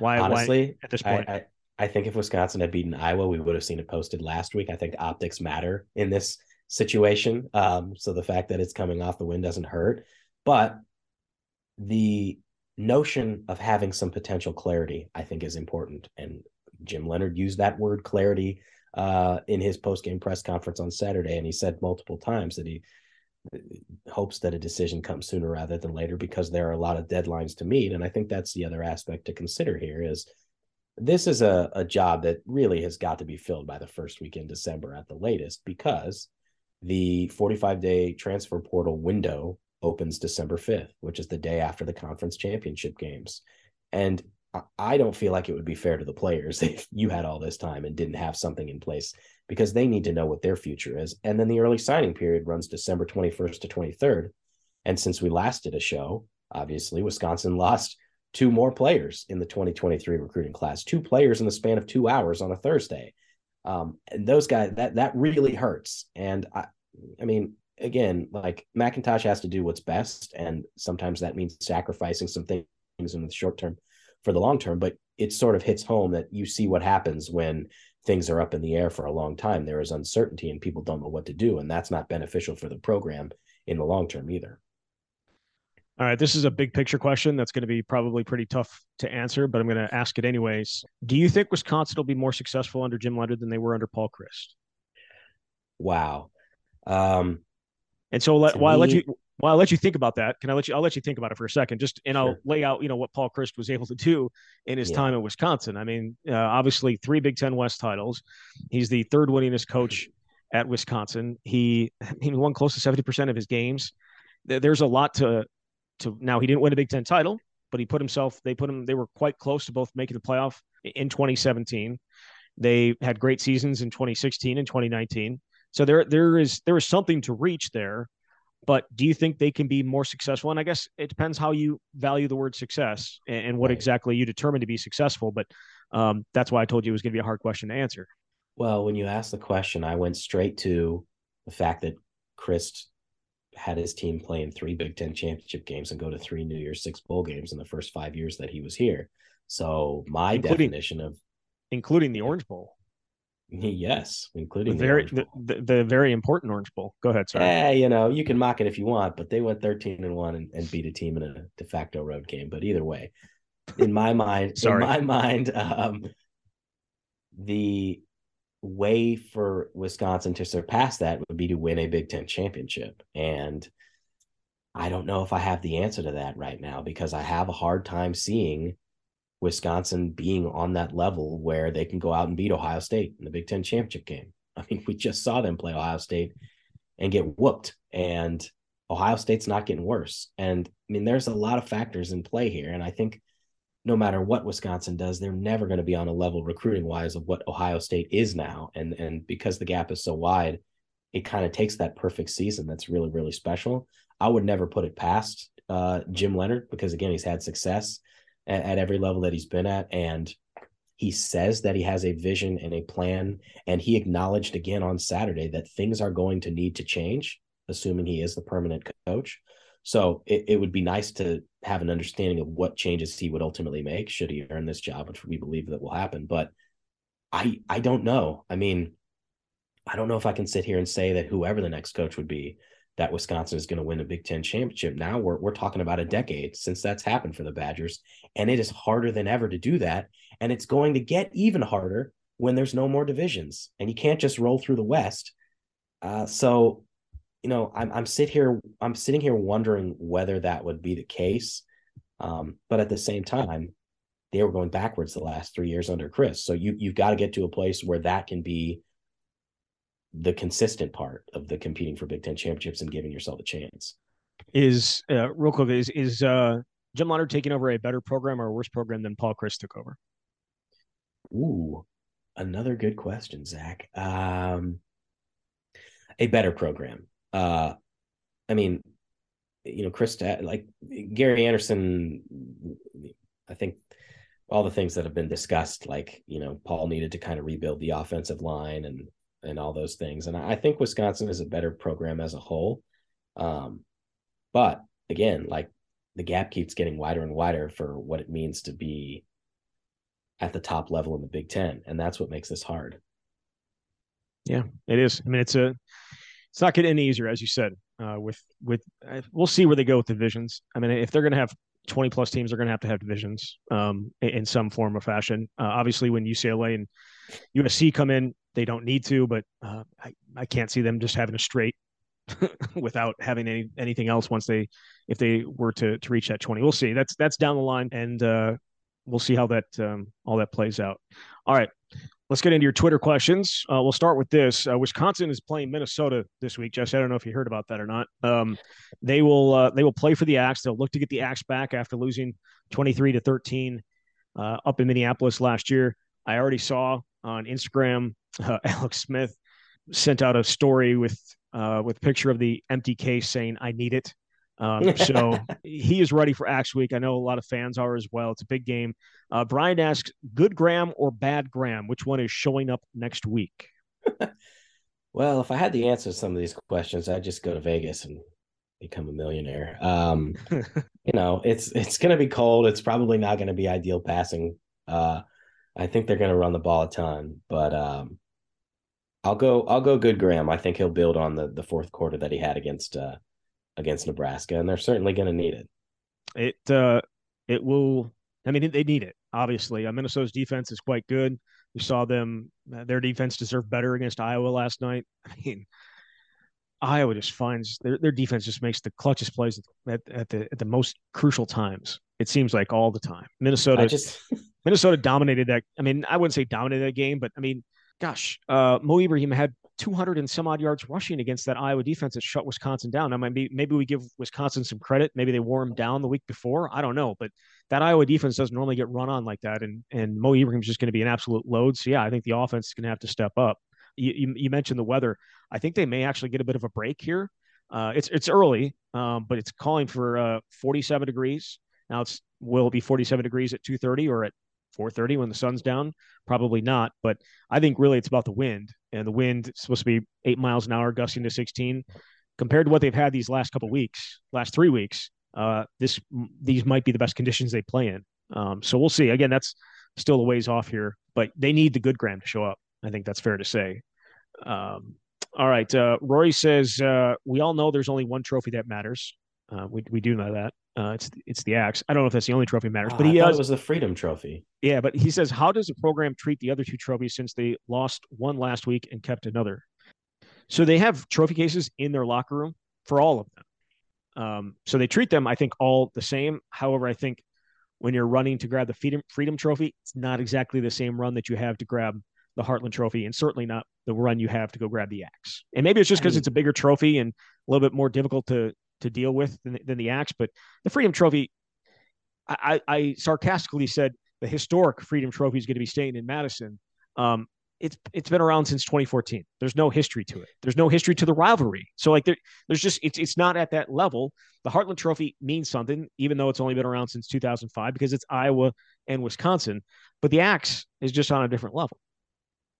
Honestly, why at this point? I think if Wisconsin had beaten Iowa, we would have seen it posted last week. I think optics matter in this situation. So the fact that it's coming off the win doesn't hurt. But the notion of having some potential clarity, I think, is important. And Jim Leonhard used that word clarity in his post-game press conference on Saturday. And he said multiple times that he hopes that a decision comes sooner rather than later, because there are a lot of deadlines to meet. And I think that's the other aspect to consider here is this is a job that really has got to be filled by the first week in December at the latest, because the 45-day transfer portal window opens December 5th, which is the day after the conference championship games. And I don't feel like it would be fair to the players if you had all this time and didn't have something in place, because they need to know what their future is. And then the early signing period runs December 21st to 23rd. And since we last did a show, obviously, Wisconsin lost two more players in the 2023 recruiting class, two players in the span of 2 hours on a Thursday. And those guys, that really hurts. And I mean, again, like, McIntosh has to do what's best. And sometimes that means sacrificing some things in the short term for the long term, but it sort of hits home that you see what happens when things are up in the air for a long time. There is uncertainty and people don't know what to do, and that's not beneficial for the program in the long term either. All right, this is a big picture question that's going to be probably pretty tough to answer, but I'm going to ask it anyways. Do you think Wisconsin will be more successful under Jim Leonhard than they were under Paul Chryst? Wow. And so I'll let you think about that. I'll let you think about it for a second, and I'll lay out, you know, what Paul Chryst was able to do in his time at Wisconsin. I mean, obviously 3 Big Ten West titles. He's the third winningest coach at Wisconsin. He won close to 70% of his games. There's a lot to now. He didn't win a Big Ten title, but they were quite close to both making the playoff in 2017. They had great seasons in 2016 and 2019. So there is something to reach there. But do you think they can be more successful? And I guess it depends how you value the word success and what exactly you determine to be successful. But that's why I told you it was going to be a hard question to answer. Well, when you asked the question, I went straight to the fact that Chryst had his team play in 3 Big Ten championship games and go to 3 New Year's Six bowl games in the first 5 years that he was here. So my definition of... Including the Orange Bowl. Yes, including the very important Orange Bowl. Go ahead, sorry. You know, you can mock it if you want, but they went 13-1 and beat a team in a de facto road game. But either way, in my mind, the way for Wisconsin to surpass that would be to win a Big Ten championship. And I don't know if I have the answer to that right now, because I have a hard time seeing Wisconsin being on that level where they can go out and beat Ohio State in the Big Ten championship game. I mean, we just saw them play Ohio State and get whooped, and Ohio State's not getting worse. And I mean, there's a lot of factors in play here. And I think no matter what Wisconsin does, they're never going to be on a level recruiting wise of what Ohio State is now. And because the gap is so wide, it kind of takes that perfect season. That's really, really special. I would never put it past Jim Leonhard, because again, he's had success at every level that he's been at. And he says that he has a vision and a plan. And he acknowledged again on Saturday that things are going to need to change, assuming he is the permanent coach. So it would be nice to have an understanding of what changes he would ultimately make should he earn this job, which we believe that will happen. But I don't know. I mean, I don't know if I can sit here and say that whoever the next coach would be, that Wisconsin is going to win a Big Ten championship. Now we're talking about a decade since that's happened for the Badgers, and it is harder than ever to do that. And it's going to get even harder when there's no more divisions and you can't just roll through the West. So, you know, I'm sitting here wondering whether that would be the case. But at the same time, they were going backwards the last 3 years under Chryst. So you've got to get to a place where that can be the consistent part of the competing for Big Ten championships and giving yourself a chance. Is real quick, is Jim Leonhard taking over a better program or a worse program than Paul Chryst took over? Ooh, another good question, Zach. A better program. I mean, you know, Chryst, like Gary Anderson, I think all the things that have been discussed, like, you know, Paul needed to kind of rebuild the offensive line and all those things. And I think Wisconsin is a better program as a whole. But again, like, the gap keeps getting wider and wider for what it means to be at the top level in the Big Ten. And that's what makes this hard. Yeah, it is. I mean, it's not getting any easier, as you said, we'll see where they go with divisions. I mean, if they're going to have 20 plus teams, they're going to have divisions in some form or fashion. Obviously when UCLA and USC come in, they don't need to, but I can't see them just having a straight without having anything else once if they were to reach that 20. We'll see. That's down the line, and we'll see how that all that plays out. All right, let's get into your Twitter questions. We'll start with this. Wisconsin is playing Minnesota this week. Jesse, I don't know if you heard about that or not. They will play for the Axe. They'll look to get the Axe back after losing 23-13 up in Minneapolis last year. I already saw on Instagram Alex Smith sent out a story with a picture of the empty case saying, "I need it." So he is ready for Axe Week. I know a lot of fans are as well. It's a big game. Brian asks, good Graham or bad Graham? Which one is showing up next week? Well, if I had the answer to some of these questions, I'd just go to Vegas and become a millionaire. You know, it's going to be cold. It's probably not going to be ideal passing. I think they're going to run the ball a ton, but I'll go good Graham. I think he'll build on the fourth quarter that he had against Nebraska, and they're certainly going to need it. It will. I mean, they need it, obviously. Minnesota's defense is quite good. We saw them. Their defense deserved better against Iowa last night. I mean, Iowa just finds their defense just makes the clutchest plays at the most crucial times. It seems like all the time. Minnesota dominated that. I mean, I wouldn't say dominated that game, but I mean, gosh, Mo Ibrahim had 200 and some odd yards rushing against that Iowa defense that shut Wisconsin down. I mean, maybe we give Wisconsin some credit. Maybe they wore him down the week before. I don't know, but that Iowa defense doesn't normally get run on like that. And Mo Ibrahim's just going to be an absolute load. So yeah, I think the offense is going to have to step up. You mentioned the weather. I think they may actually get a bit of a break here. It's early, but it's calling for 47 degrees. Now will it be 47 degrees at 2:30 or at 4:30 when the sun's down? Probably not, but I think really it's about the wind, and the wind is supposed to be 8 miles an hour gusting to 16 compared to what they've had these last 3 weeks. These might be the best conditions they play in. So we'll see. Again, that's still a ways off here, but they need the good Graham to show up. I think that's fair to say. All right. Rory says, we all know there's only one trophy that matters. We do know that. It's the Axe. I don't know if that's the only trophy that matters, but I thought it was the Freedom Trophy. Yeah, but he says, how does the program treat the other two trophies since they lost one last week and kept another? So they have trophy cases in their locker room for all of them. So they treat them, I think, all the same. However, I think when you're running to grab the Freedom Trophy, it's not exactly the same run that you have to grab the Heartland Trophy, and certainly not the run you have to go grab the Axe. And maybe it's just because it's a bigger trophy and a little bit more difficult to deal with than the Axe, but the Freedom Trophy, I sarcastically said the historic Freedom Trophy is going to be staying in Madison. It's been around since 2014. There's no history to it. There's no history to the rivalry. So like there's just, it's not at that level. The Heartland Trophy means something, even though it's only been around since 2005, because it's Iowa and Wisconsin, but the Axe is just on a different level.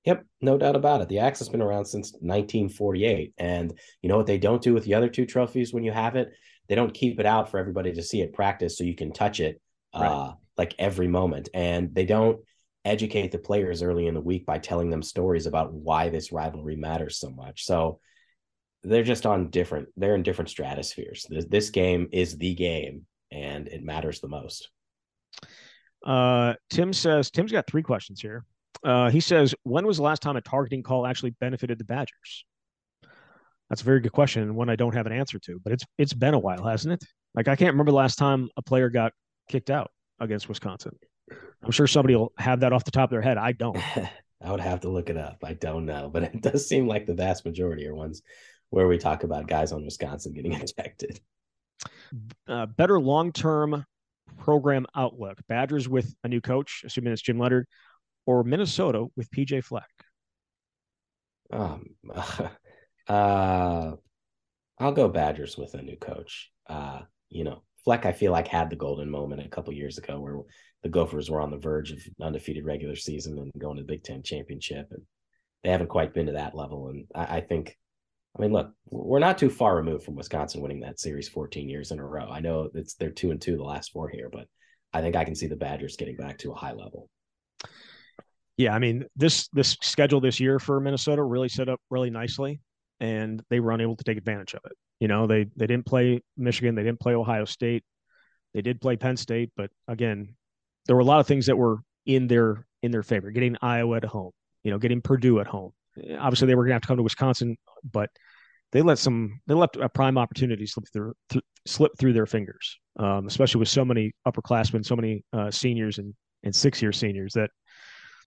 Yep, no doubt about it. The Axe has been around since 1948. And you know what they don't do with the other two trophies when you have it? They don't keep it out for everybody to see at practice so you can touch it right, like every moment. And they don't educate the players early in the week by telling them stories about why this rivalry matters so much. So they're just they're in different stratospheres. This game is the game, and it matters the most. Tim says, Tim's got three questions here. He says, when was the last time a targeting call actually benefited the Badgers? That's a very good question, and one I don't have an answer to, but it's been a while, hasn't it? Like, I can't remember the last time a player got kicked out against Wisconsin. I'm sure somebody will have that off the top of their head. I don't. I would have to look it up. I don't know, but it does seem like the vast majority are ones where we talk about guys on Wisconsin getting ejected. Better long-term program outlook? Badgers with a new coach, assuming it's Jim Leonhard, or Minnesota with PJ Fleck? I'll go Badgers with a new coach. Fleck, I feel like, had the golden moment a couple years ago where the Gophers were on the verge of undefeated regular season and going to the Big Ten championship. And they haven't quite been to that level. And I think, look, we're not too far removed from Wisconsin winning that series 14 years in a row. I know they're 2-2 the last four here, but I think I can see the Badgers getting back to a high level. Yeah, this schedule this year for Minnesota really set up really nicely, and they were unable to take advantage of it. They didn't play Michigan. They didn't play Ohio State. They did play Penn State, but again, there were a lot of things that were in their favor. Getting Iowa at home, getting Purdue at home. Obviously, they were going to have to come to Wisconsin, but they left a prime opportunity slip through their fingers, especially with so many upperclassmen, so many seniors and 6-year seniors. That,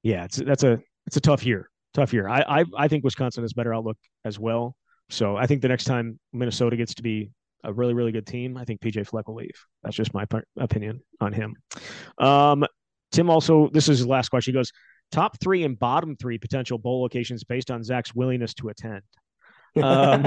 yeah, it's a tough year. I think Wisconsin has better outlook as well. So I think the next time Minnesota gets to be a really, really good team, I think PJ Fleck will leave. That's just my opinion on him. Tim also, this is his last question. He goes, top three and bottom three potential bowl locations based on Zach's willingness to attend. So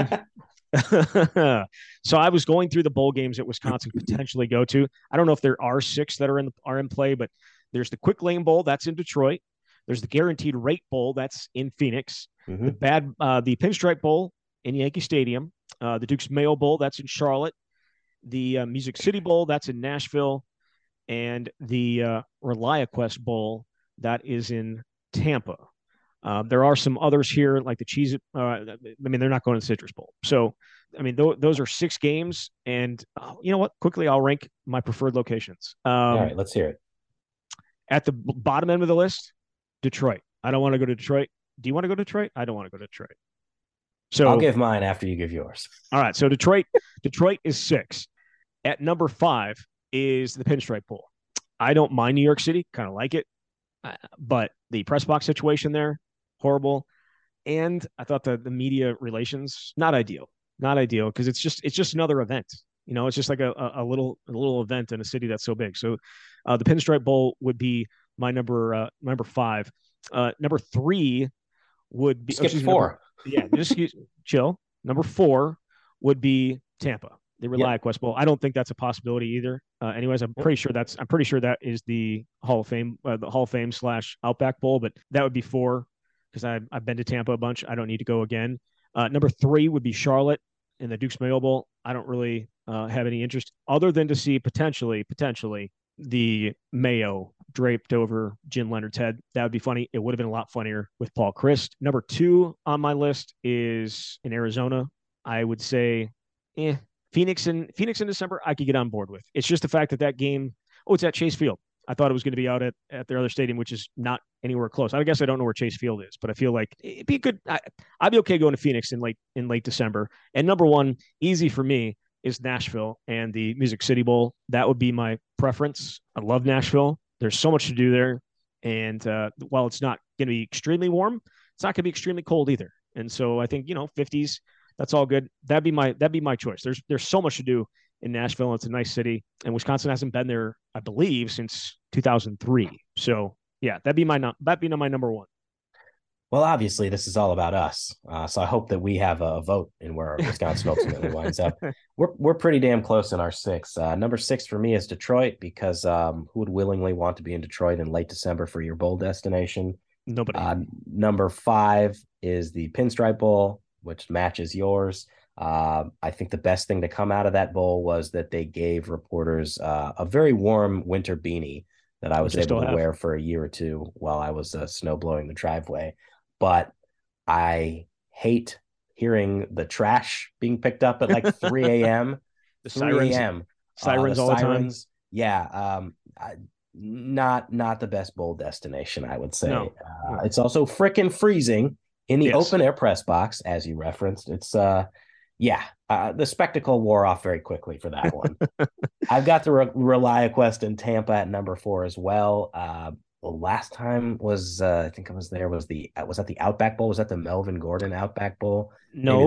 I was going through the bowl games that Wisconsin potentially go to. I don't know if there are six that are in play, but there's the Quick Lane Bowl. That's in Detroit. There's the Guaranteed Rate Bowl. That's in Phoenix. Mm-hmm. The Pinstripe Bowl in Yankee Stadium, the Duke's Mayo Bowl, that's in Charlotte, the Music City Bowl, that's in Nashville, and the ReliaQuest Bowl, that is in Tampa. There are some others here, like the Cheez It. They're not going to Citrus Bowl. So, those are six games, and you know what? Quickly, I'll rank my preferred locations. All right, let's hear it. At the bottom end of the list, Detroit. I don't want to go to Detroit. Do you want to go to Detroit? I don't want to go to Detroit. So I'll give mine after you give yours. All right. So Detroit is six. At number five is the Pinstripe Bowl. I don't mind New York City. Kind of like it. But the press box situation there, horrible. And I thought the media relations, not ideal. Cause it's just another event. It's just like a little event in a city that's so big. So the Pinstripe Bowl would be my number five. Number three would be four. Chill. Number four would be Tampa, the ReliaQuest Bowl. I don't think that's a possibility either. Anyways, I'm pretty sure that is the Hall of Fame, / Outback Bowl. But that would be four because I've been to Tampa a bunch. I don't need to go again. Number three would be Charlotte in the Duke's Mayo Bowl. I don't really have any interest other than to see potentially the Mayo draped over Jim Leonhard's head. That would be funny. It would have been a lot funnier with Paul Chryst. Number two on my list is in Arizona. I would say, Phoenix in December, I could get on board with. It's just the fact that game, it's at Chase Field. I thought it was going to be out at their other stadium, which is not anywhere close. I guess I don't know where Chase Field is, but I feel like it'd be good. I'd be okay going to Phoenix in late December. And number one, easy for me, is Nashville and the Music City Bowl. That would be my preference. I love Nashville. There's so much to do there. And while it's not going to be extremely warm, it's not going to be extremely cold either. And so I think, 50s, that's all good. That'd be my choice. There's so much to do in Nashville. It's a nice city. And Wisconsin hasn't been there, I believe, since 2003. So yeah, that'd be my number one. Well, obviously, this is all about us, so I hope that we have a vote in where Wisconsin ultimately winds up. We're pretty damn close in our six. Number six for me is Detroit, because who would willingly want to be in Detroit in late December for your bowl destination? Nobody. Number five is the Pinstripe Bowl, which matches yours. I think the best thing to come out of that bowl was that they gave reporters a very warm winter beanie that I was able to wear for a year or two while I was snow blowing the driveway. But I hate hearing the trash being picked up at like 3 a.m. The 3 a.m. Sirens all the time. Yeah. Not the best bowl destination, I would say. No. It's also freaking freezing in the open air press box, as you referenced. It's the spectacle wore off very quickly for that one. I've got the ReliaQuest in Tampa at number four as well. Last time was I think I was there was at the Outback Bowl. Was that the Melvin Gordon Outback Bowl? No,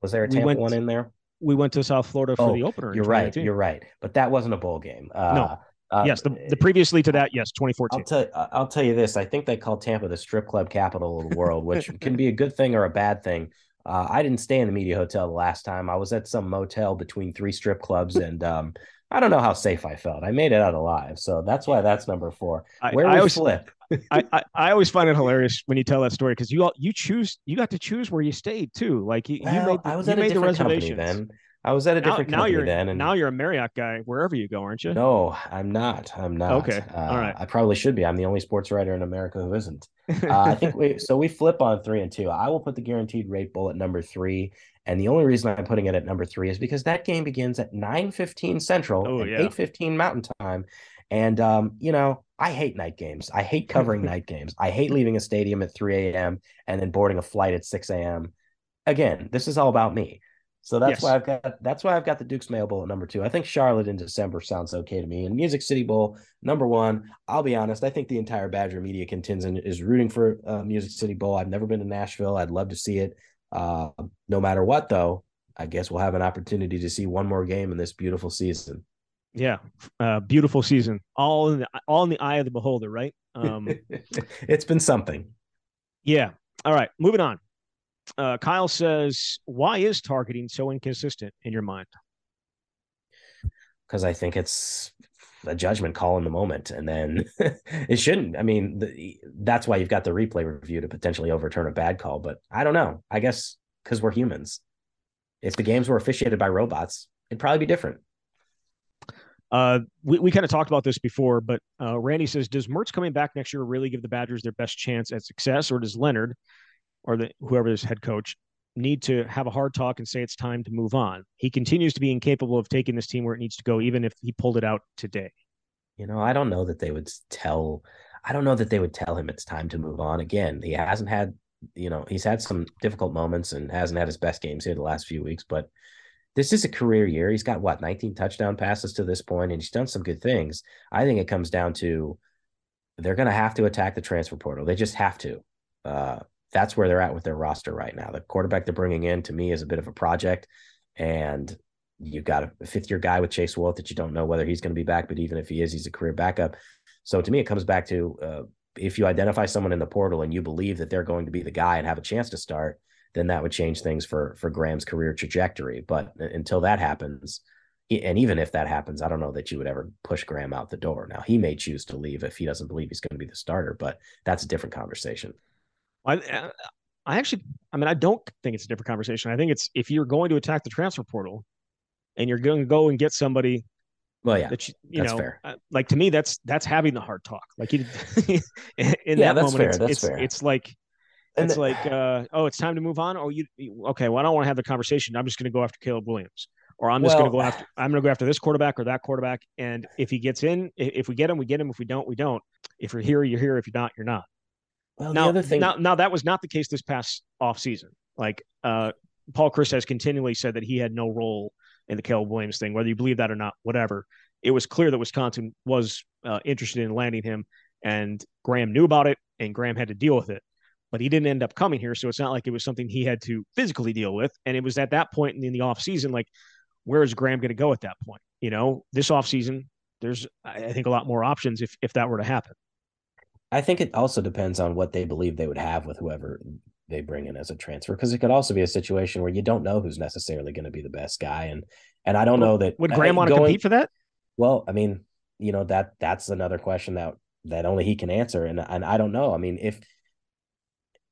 was there a Tampa one in there? We went to South Florida for the opener. You're right. But that wasn't a bowl game. No, Yes, the previously to that, yes, 2014. I'll tell you this. I think they call Tampa the strip club capital of the world, which can be a good thing or a bad thing. I didn't stay in the media hotel the last time. I was at some motel between three strip clubs, and I don't know how safe I felt. I made it out alive, so that's why that's number four. Where was Flip? I always find it hilarious when you tell that story because you got to choose where you stayed too. Like I was at a different company then. I was at a different company then. And now you're a Marriott guy wherever you go, aren't you? No, I'm not. Okay. All right. I probably should be. I'm the only sports writer in America who isn't. I think we flip on 3 and 2. I will put the guaranteed rate bowl at number 3. And the only reason I'm putting it at number 3 is because that game begins at 9:15 Central and 8:15 Mountain Time. And, I hate night games. I hate covering night games. I hate leaving a stadium at 3 a.m. and then boarding a flight at 6 a.m. Again, this is all about me. So that's why I've got the Duke's Mail Bowl at number 2. I think Charlotte in December sounds okay to me. And Music City Bowl, number 1. I'll be honest. I think the entire Badger media contingent is rooting for Music City Bowl. I've never been to Nashville. I'd love to see it. No matter what, though, I guess we'll have an opportunity to see one more game in this beautiful season. Yeah, beautiful season. All in the eye of the beholder, right? It's been something. Yeah. All right, moving on. Kyle says, why is targeting so inconsistent in your mind? Because I think it's a judgment call in the moment, and then it shouldn't. I mean, that's why you've got the replay review to potentially overturn a bad call. But I don't know. I guess because we're humans. If the games were officiated by robots, it'd probably be different. We kind of talked about this before, but Randy says, does Mertz coming back next year really give the Badgers their best chance at success, or does Leonhard, or whoever is head coach, need to have a hard talk and say it's time to move on? He continues to be incapable of taking this team where it needs to go, even if he pulled it out today. I don't know that they would tell him it's time to move on. Again, he hasn't had, he's had some difficult moments and hasn't had his best games here the last few weeks, but this is a career year. He's got 19 touchdown passes to this point, and he's done some good things. I think it comes down to, they're going to have to attack the transfer portal. They just have to. That's where they're at with their roster right now. The quarterback they're bringing in, to me, is a bit of a project, and you've got a fifth-year guy with Chase Wolf that you don't know whether he's going to be back, but even if he is, he's a career backup. So to me, it comes back to if you identify someone in the portal and you believe that they're going to be the guy and have a chance to start, then that would change things for Graham's career trajectory. But until that happens, and even if that happens, I don't know that you would ever push Graham out the door. Now, he may choose to leave if he doesn't believe he's going to be the starter, but that's a different conversation. I don't think it's a different conversation. I think it's, if you're going to attack the transfer portal and you're going to go and get somebody, that's fair. Like, to me, that's having the hard talk. Like, fair. It's like, it's time to move on. Oh, I don't want to have the conversation. I'm just going to go after Caleb Williams, or I'm going to go after this quarterback or that quarterback. And if he gets in, if we get him, we get him. If we don't, we don't. If you're here, you're here. If you're not, you're not. Well, now that was not the case this past offseason. Like, Paul Chryst has continually said that he had no role in the Caleb Williams thing, whether you believe that or not, whatever. It was clear that Wisconsin was interested in landing him, and Graham knew about it, and Graham had to deal with it. But he didn't end up coming here, so it's not like it was something he had to physically deal with. And it was at that point in the offseason, like, where is Graham going to go at that point? This offseason, there's, I think, a lot more options if that were to happen. I think it also depends on what they believe they would have with whoever they bring in as a transfer, because it could also be a situation where you don't know who's necessarily going to be the best guy. And I don't know that. Would Graham want to compete for that? Well, I mean, that's another question that only he can answer. And I don't know. I mean, if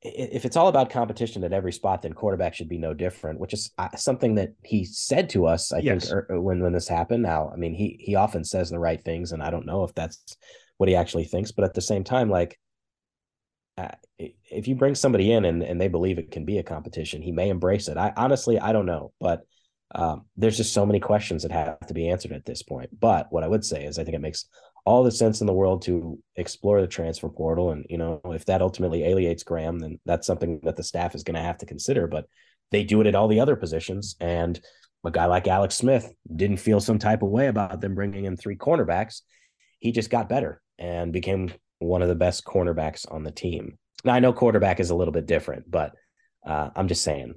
it's all about competition at every spot, then quarterback should be no different, which is something that he said to us, I think, when this happened. Now, I mean, he often says the right things, and I don't know if that's what he actually thinks, but at the same time, like, if you bring somebody in and they believe it can be a competition, he may embrace it. I don't know, but there's just so many questions that have to be answered at this point. But what I would say is, I think it makes all the sense in the world to explore the transfer portal, and if that ultimately alienates Graham, then that's something that the staff is going to have to consider. But they do it at all the other positions, and a guy like Alex Smith didn't feel some type of way about them bringing in 3 cornerbacks. He just got better and became one of the best cornerbacks on the team. Now, I know quarterback is a little bit different, but I'm just saying,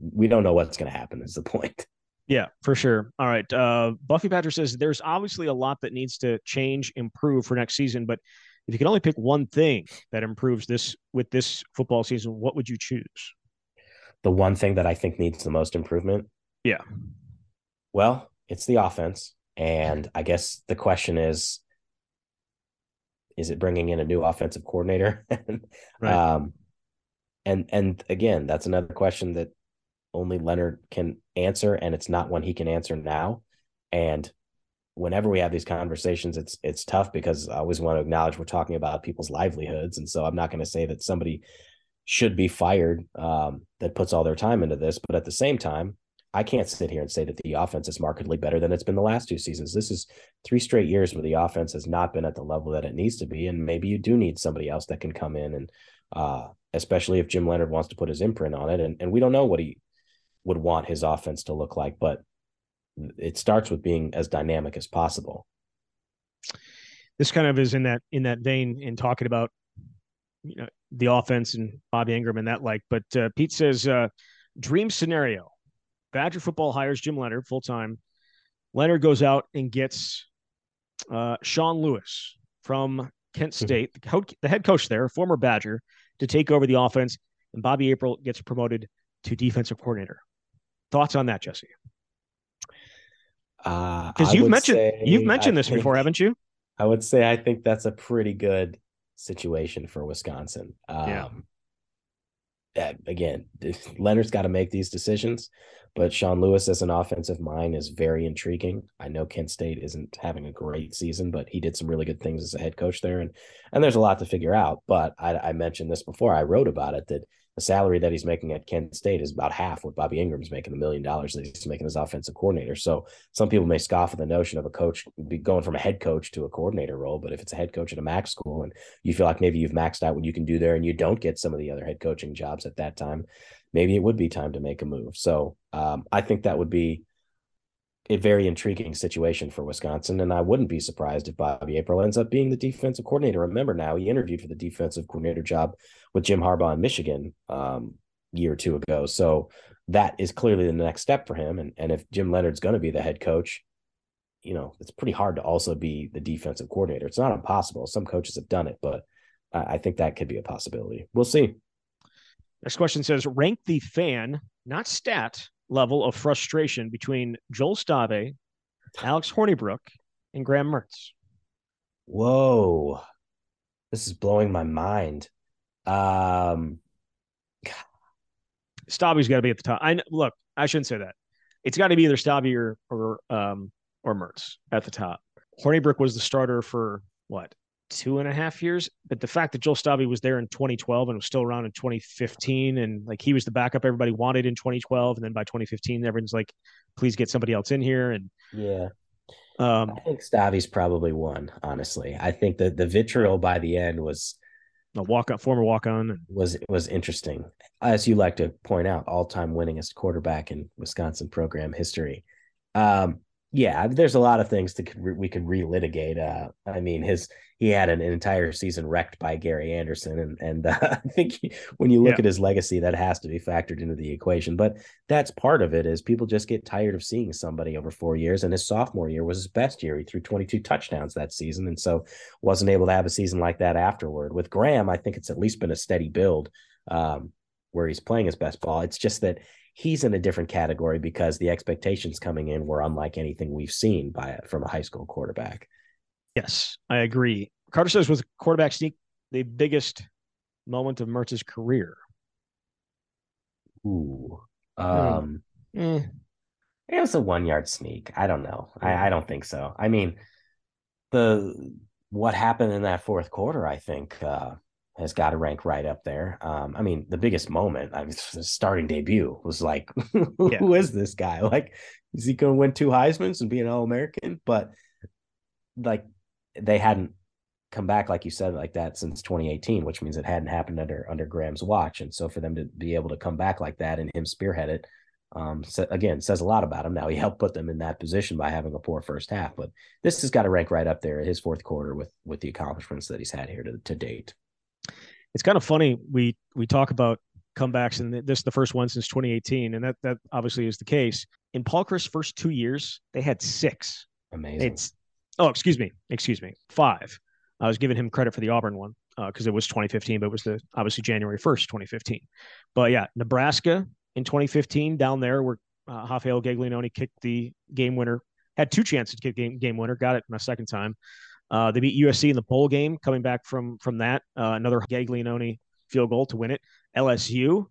we don't know what's going to happen is the point. Yeah, for sure. All right. Buffy Badger says there's obviously a lot that needs to change, improve for next season, but if you can only pick one thing that improves this with this football season, what would you choose? The one thing that I think needs the most improvement? Yeah. Well, it's the offense. And I guess the question is it bringing in a new offensive coordinator? Right. And again, that's another question that only Leonhard can answer, and it's not one he can answer now. And whenever we have these conversations, it's tough because I always want to acknowledge we're talking about people's livelihoods. And so I'm not going to say that somebody should be fired that puts all their time into this. But at the same time, I can't sit here and say that the offense is markedly better than it's been the last two seasons. This is 3 straight years where the offense has not been at the level that it needs to be. And maybe you do need somebody else that can come in, and especially if Jim Leonhard wants to put his imprint on it. And we don't know what he would want his offense to look like, but it starts with being as dynamic as possible. This kind of is in that vein in talking about, you know, the offense and Bobby Engram and that, like, but Pete says dream scenario. Badger football hires Jim Leonhard full-time. Leonhard goes out and gets Sean Lewis from Kent State, the head coach there, former Badger, to take over the offense, and Bobby April gets promoted to defensive coordinator. Thoughts on that, Jesse? Because you've mentioned this before, haven't you? I would say I think that's a pretty good situation for Wisconsin. Yeah. Again, Leonhard's got to make these decisions, but Sean Lewis as an offensive mind is very intriguing. I know Kent State isn't having a great season, but he did some really good things as a head coach there. And there's a lot to figure out, but I mentioned this before. I wrote about it, that the salary that he's making at Kent State is about half what Bobby Engram's making, the $1 million that he's making as offensive coordinator. So some people may scoff at the notion of a coach be going from a head coach to a coordinator role, but if it's a head coach at a MAC school and you feel like maybe you've maxed out what you can do there and you don't get some of the other head coaching jobs at that time, maybe it would be time to make a move. So I think that would be a very intriguing situation for Wisconsin. And I wouldn't be surprised if Bobby April ends up being the defensive coordinator. Remember now, he interviewed for the defensive coordinator job with Jim Harbaugh in Michigan a year or two ago. So that is clearly the next step for him. And if Jim Leonhard's going to be the head coach, you know, it's pretty hard to also be the defensive coordinator. It's not impossible. Some coaches have done it, but I think that could be a possibility. We'll see. Next question says, rank the fan, not stat, level of frustration between Joel Stave, Alex Hornibrook, and Graham Mertz. Whoa. This is blowing my mind. Stave's got to be at the top. Look, I shouldn't say that. It's got to be either Stave or Mertz at the top. Hornibrook was the starter for, what, 2.5 years? But the fact that Joel Stave was there in 2012 and was still around in 2015, and like he was the backup everybody wanted in 2012, and then by 2015 everyone's like, please get somebody else in here. And yeah, I think Stave's probably won, honestly. I think that the vitriol by the end was a former walk-on was interesting. As you like to point out, all-time winningest quarterback in Wisconsin program history. Yeah, there's a lot of things that we could relitigate. I mean, he had an entire season wrecked by Gary Anderson, and I think when you look at his legacy, that has to be factored into the equation. But that's part of it, is people just get tired of seeing somebody over 4 years, and his sophomore year was his best year. He threw 22 touchdowns that season, and so wasn't able to have a season like that afterward. With Graham, I think it's at least been a steady build where he's playing his best ball. It's just that he's in a different category because the expectations coming in were unlike anything we've seen from a high school quarterback. Yes, I agree. Carter says, was quarterback sneak the biggest moment of Mertz's career? Ooh. It was a 1-yard sneak. I don't know. I don't think so. I mean, what happened in that fourth quarter, I think, has got to rank right up there. I mean, the biggest moment, the starting debut was like, who is this guy? Like, is he going to win 2 Heismans and be an All-American? But like, they hadn't come back, like you said, like that since 2018, which means it hadn't happened under Graham's watch. And so for them to be able to come back like that and him spearhead it, again, says a lot about him. Now, he helped put them in that position by having a poor first half, but this has got to rank right up there, his fourth quarter, with the accomplishments that he's had here to date. It's kind of funny. We talk about comebacks, and this is the first one since 2018, and that obviously is the case. In Paul Chryst's first 2 years, they had six. Amazing. Excuse me, five. I was giving him credit for the Auburn one because it was 2015, but it was obviously January 1st, 2015. But yeah, Nebraska in 2015 down there where Rafael Gaglianone kicked the game winner, had two chances to kick game winner, got it my second time. They beat USC in the bowl game, coming back from that. Another Gaglianone field goal to win it. LSU,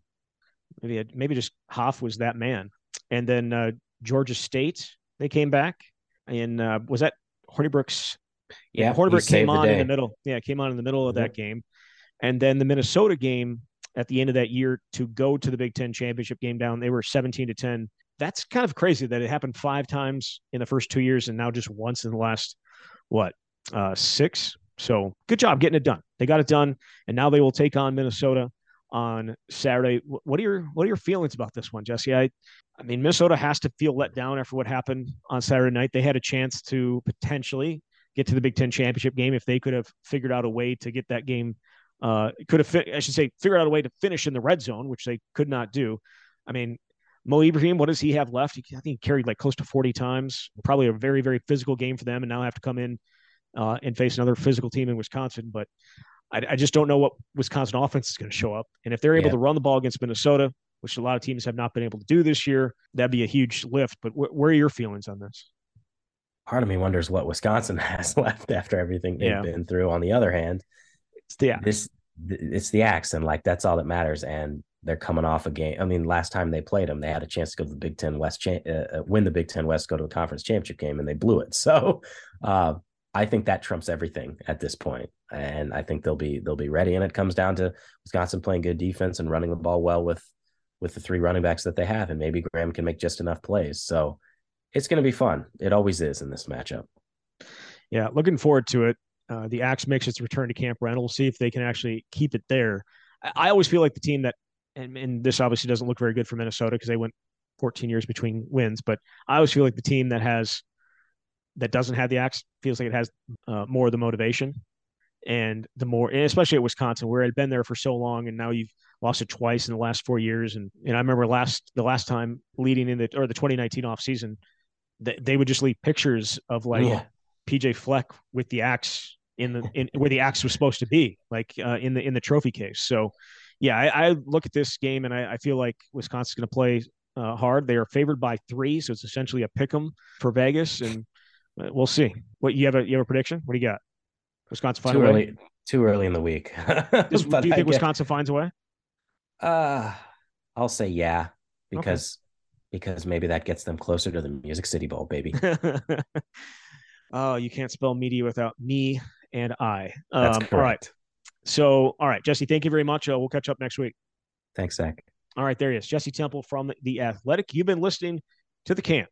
maybe just Hoff was that man. And then Georgia State, they came back. And was that Hornibrook's? Yeah, Hornibrook came on in the middle. Yeah, came on in the middle of that game. And then the Minnesota game at the end of that year to go to the Big Ten championship game down, they were 17-10. That's kind of crazy that it happened five times in the first 2 years and now just once in the last, six. So good job getting it done. They got it done, and now they will take on Minnesota on Saturday. What are your feelings about this one, Jesse? I mean, Minnesota has to feel let down after what happened on Saturday night. They had a chance to potentially get to the Big Ten championship game if they could have figured out a way to get that game. Figured out a way to finish in the red zone, which they could not do. I mean, Mo Ibrahim, what does he have left? I think he carried close to 40 times, probably a very, very physical game for them. And now have to come in and face another physical team in Wisconsin. But I just don't know what Wisconsin offense is going to show up. And if they're able to run the ball against Minnesota, which a lot of teams have not been able to do this year, that'd be a huge lift. But where are your feelings on this? Part of me wonders what Wisconsin has left after everything they've been through. On the other hand, it's the axe, and that's all that matters. And they're coming off a game. I mean, last time they played them, they had a chance to go to the Big Ten West, win the Big Ten West, go to a conference championship game, and they blew it. So I think that trumps everything at this point. And I think they'll be ready. And it comes down to Wisconsin playing good defense and running the ball well with the three running backs that they have, and maybe Graham can make just enough plays. So it's going to be fun. It always is in this matchup. Yeah, looking forward to it. The Axe makes its return to Camp Randall. We'll see if they can actually keep it there. I always feel like the team that, and this obviously doesn't look very good for Minnesota because they went 14 years between wins, but I always feel like the team that doesn't have the Axe feels like it has more of the motivation. And especially at Wisconsin, where it had been there for so long, and now you've lost it twice in the last 4 years. And I remember the last time leading in the 2019 offseason, they would just leave pictures of PJ Fleck with the axe in where the axe was supposed to be, in the trophy case. So, yeah, I look at this game and I feel like Wisconsin's going to play hard. They are favored by 3, so it's essentially a pick 'em for Vegas, and we'll see. What you have a prediction? What do you got? Wisconsin finds a way? Too early in the week. Do you think Wisconsin finds a way? I'll say yeah, because maybe that gets them closer to the Music City Bowl, baby. Oh, you can't spell media without me and I. That's correct. All right. So, all right, Jesse, thank you very much. We'll catch up next week. Thanks, Zach. All right, there he is. Jesse Temple from The Athletic. You've been listening to The Camp.